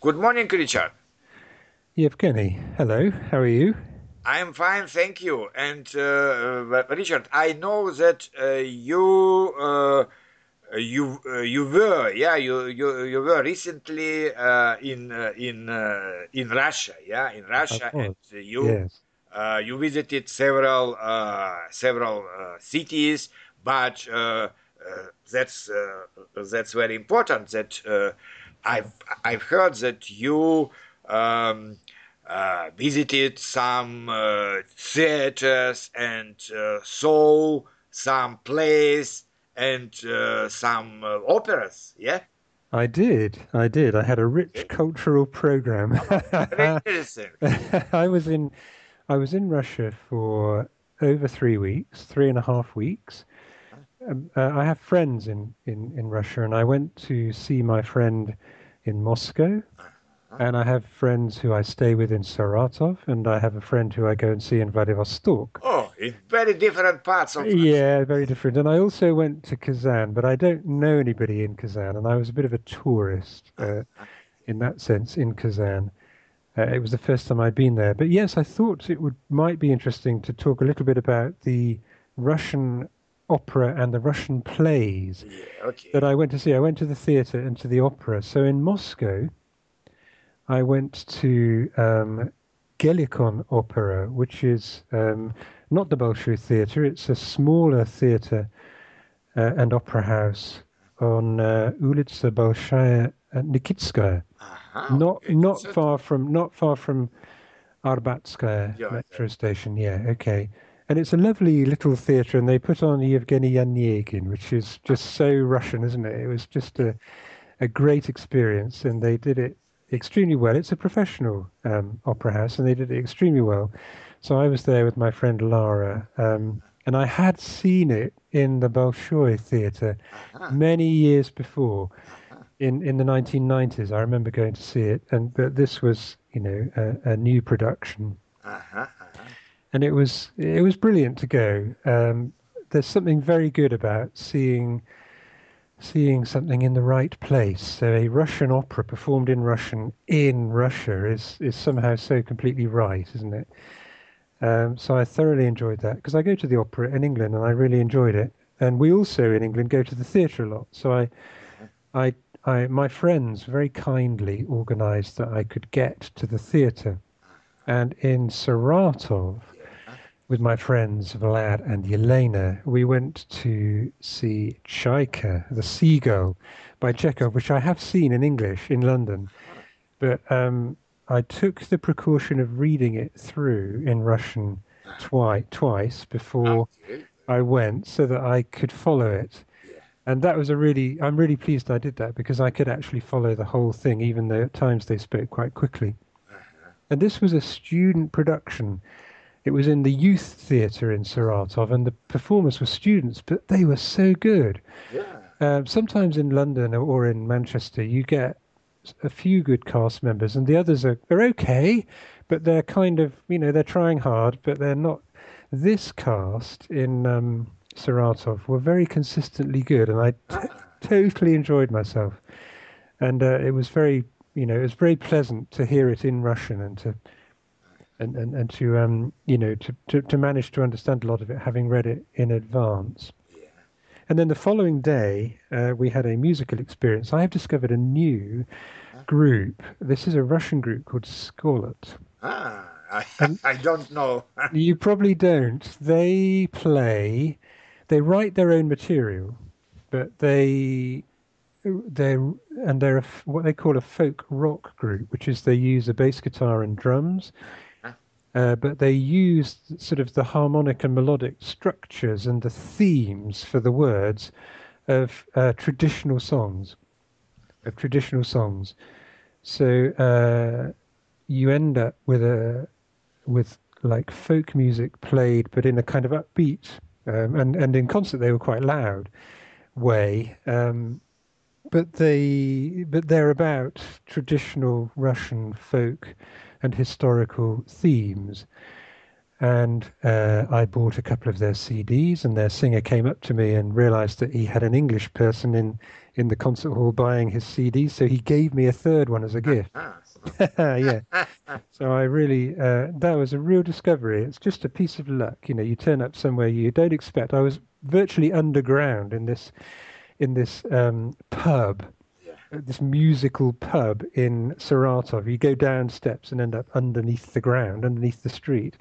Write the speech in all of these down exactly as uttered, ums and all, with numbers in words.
Good morning, Richard. Yevgeny, hello. How are you? I'm fine, thank you. And uh, Richard, I know that uh, you uh, you uh, you were yeah you you, you were recently uh, in uh, in uh, in Russia yeah in Russia and you yes. uh, you visited several uh, several uh, cities, but uh, uh, that's uh, that's very important that uh, I've I've heard that you. Um, Uh, visited some uh, theaters and uh, saw some plays and uh, some uh, operas, yeah? I did, I did. I had a rich cultural program. Very interesting. I was in, I was in Russia for over three weeks, three and a half weeks. Um, uh, I have friends in, in, in Russia, and I went to see my friend in Moscow. And I have friends who I stay with in Saratov, and I have a friend who I go and see in Vladivostok. Oh, in very different parts of Russia. Yeah, very different. And I also went to Kazan, but I don't know anybody in Kazan, and I was a bit of a tourist uh, in that sense in Kazan. Uh, it was the first time I'd been there. But yes, I thought it would might be interesting to talk a little bit about the Russian opera and the Russian plays yeah, okay. that I went to see. I went to the theater and to the opera. So in Moscow, I went to um, Gelikon Opera, which is um, not the Bolshoi Theatre. It's a smaller theatre uh, and opera house on uh, Ulica Bolshaya Nikitskaya, uh-huh. not not so far from not far from Arbatskaya yeah, metro yeah. station. Yeah, okay. And it's a lovely little theatre, and they put on Yevgeny Yanyegin, which is just so Russian, isn't it? It was just a a great experience, and they did it extremely well. It's a professional um, opera house, and they did it extremely well. So I was there with my friend Lara, um, and I had seen it in the Bolshoi Theatre uh-huh. many years before, uh-huh. in in the nineteen nineties. I remember going to see it, and but this was, you know, a, a new production, uh-huh. Uh-huh. and it was it was brilliant to go. Um, there's something very good about seeing. Seeing something in the right place. So a Russian opera performed in Russian in Russia is is somehow so completely right, isn't it? Um, so I thoroughly enjoyed that, because I go to the opera in England and I really enjoyed it. And we also in England go to the theatre a lot. So I, I, I, my friends very kindly organised that I could get to the theatre. And in Saratov, with my friends Vlad and Yelena, we went to see Chaika, The Seagull, by Chekhov, which I have seen in English in London. But um, I took the precaution of reading it through in Russian twi- twice before Absolutely. I went, so that I could follow it. Yeah. And that was a really, I'm really pleased I did that, because I could actually follow the whole thing, even though at times they spoke quite quickly. Uh-huh. And this was a student production. It was in the youth theatre in Saratov, and the performers were students, but they were so good. Yeah. Um, sometimes in London or in Manchester, you get a few good cast members, and the others are, are okay, but they're kind of, you know, they're trying hard, but they're not. This cast in um, Saratov were very consistently good, and I t- totally enjoyed myself. And uh, it was very, you know, it was very pleasant to hear it in Russian and to... And, and and to um you know to, to, to manage to understand a lot of it, having read it in advance. Yeah. And then the following day uh, we had a musical experience. I have discovered a new huh? group. This is a Russian group called Skolot. Ah, I, I don't know. You probably don't. They play. They write their own material, but they they and they're a, what they call a folk rock group, which is they use a bass guitar and drums. Uh, but they used sort of the harmonic and melodic structures and the themes for the words of uh, traditional songs, of traditional songs. So uh, you end up with a with like folk music played, but in a kind of upbeat um, and and in concert they were quite loud way. Um, but they but they're about traditional Russian folk and historical themes, and uh, I bought a couple of their C Ds, and their singer came up to me and realized that he had an English person in in the concert hall buying his C Ds, so he gave me a third one as a gift. Yeah, so I really, uh, that was a real discovery. It's just a piece of luck, you know, you turn up somewhere you don't expect. I was virtually underground in this, in this um, pub, yeah. This musical pub in Saratov. You go down steps and end up underneath the ground, underneath the street,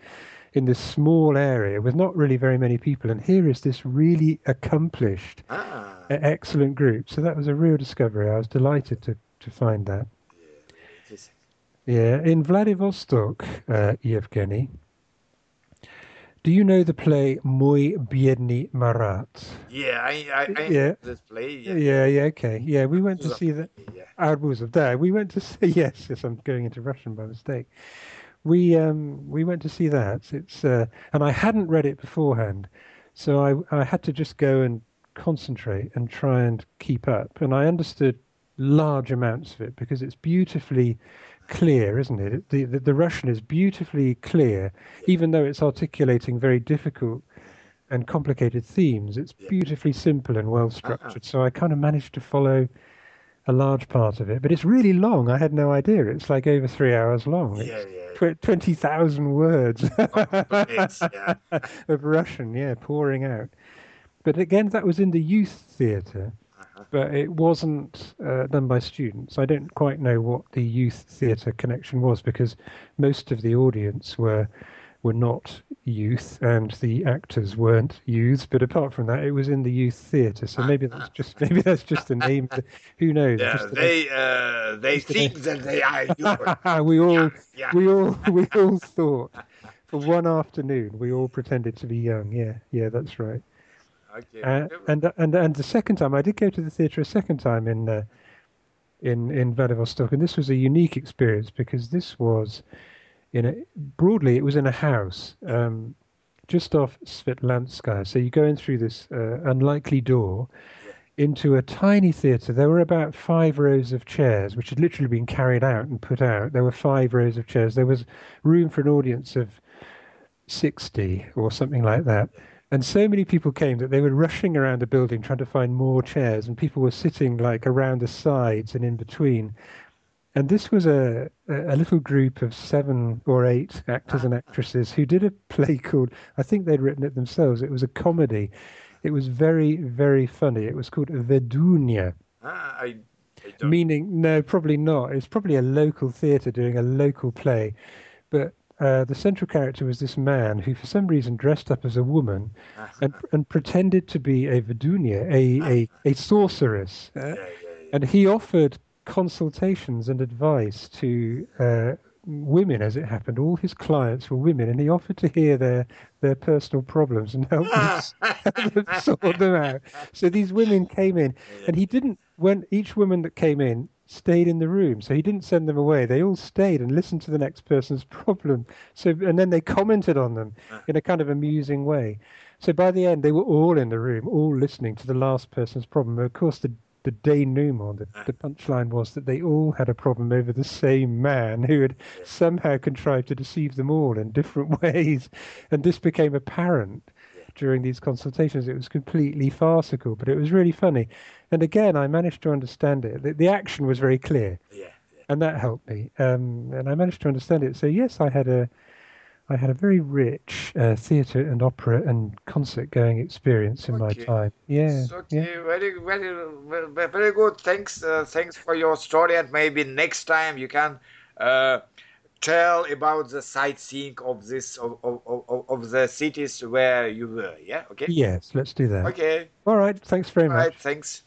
in this small area with not really very many people, and here is this really accomplished, ah. excellent group. So that was a real discovery. I was delighted to, to find that. Yeah, yeah. In Vladivostok, uh, Yevgeny, do you know the play Muy Biedni Marat? Yeah, I, I, I yeah. know this play. Yeah. yeah, yeah, okay. Yeah, we went to see that. Yeah. Arbuzov, there. We went to see, yes, yes, I'm going into Russian by mistake. We um, we went to see that. It's uh, and I hadn't read it beforehand, so I I had to just go and concentrate and try and keep up. And I understood large amounts of it because it's beautifully clear, isn't it? The the, the Russian is beautifully clear, even though it's articulating very difficult and complicated themes. It's beautifully simple and well structured. So I kind of managed to follow a large part of it, but it's really long. I had no idea. It's like over three hours long. It's yeah, yeah, yeah. Tw twenty thousand words yeah. of Russian, yeah, pouring out. But again, that was in the youth theatre, uh-huh. but it wasn't uh, done by students. I don't quite know what the youth theatre connection was because most of the audience were were not youth, and the actors weren't youths. But apart from that, it was in the youth theatre. So maybe that's just maybe that's just the name. Who knows? Yeah, just the they name. Uh, they just think the that they are. we all yeah, yeah. we all we all thought for one afternoon. We all pretended to be young. Yeah, yeah, that's right. Okay. Uh, and and and the second time, I did go to the theatre a second time in uh, in in Vladivostok, and this was a unique experience because this was. In a, broadly, it was in a house um, just off Svitlanskaya. So you go in through this uh, unlikely door into a tiny theatre. There were about five rows of chairs, which had literally been carried out and put out. There were five rows of chairs. There was room for an audience of sixty or something like that. And so many people came that they were rushing around the building trying to find more chairs, and people were sitting like around the sides and in between. And this was a, a little group of seven or eight actors and actresses who did a play called, I think they'd written it themselves, it was a comedy. It was very, very funny. It was called Vedunya. Ah, I, I don't... Meaning, no, probably not. It's probably a local theatre doing a local play. But uh, the central character was this man who, for some reason, dressed up as a woman and, and pretended to be a Vedunya, a, a, a sorceress. Uh, yeah, yeah, yeah. And he offered consultations and advice to uh, women, as it happened. All his clients were women, and he offered to hear their their personal problems and help them sort them out. So these women came in, and he didn't. When each woman that came in stayed in the room, so he didn't send them away. They all stayed and listened to the next person's problem. So and then they commented on them in a kind of amusing way. So by the end, they were all in the room, all listening to the last person's problem. Of course, the The denouement, the, the punchline was that they all had a problem over the same man who had somehow contrived to deceive them all in different ways. And this became apparent during these consultations. It was completely farcical, but it was really funny. And again, I managed to understand it. The, the action was very clear, yeah, yeah. and that helped me. Um, and I managed to understand it. So yes, I had a, I had a very rich uh, theatre and opera and concert-going experience in okay. my time. Yeah. Okay. Yeah. Very, very, very good. Thanks, uh, thanks for your story. And maybe next time you can uh, tell about the sightseeing of this of, of, of, of the cities where you were. Yeah. Okay. Yes. Let's do that. Okay. All right. Thanks very All much. All right. Thanks.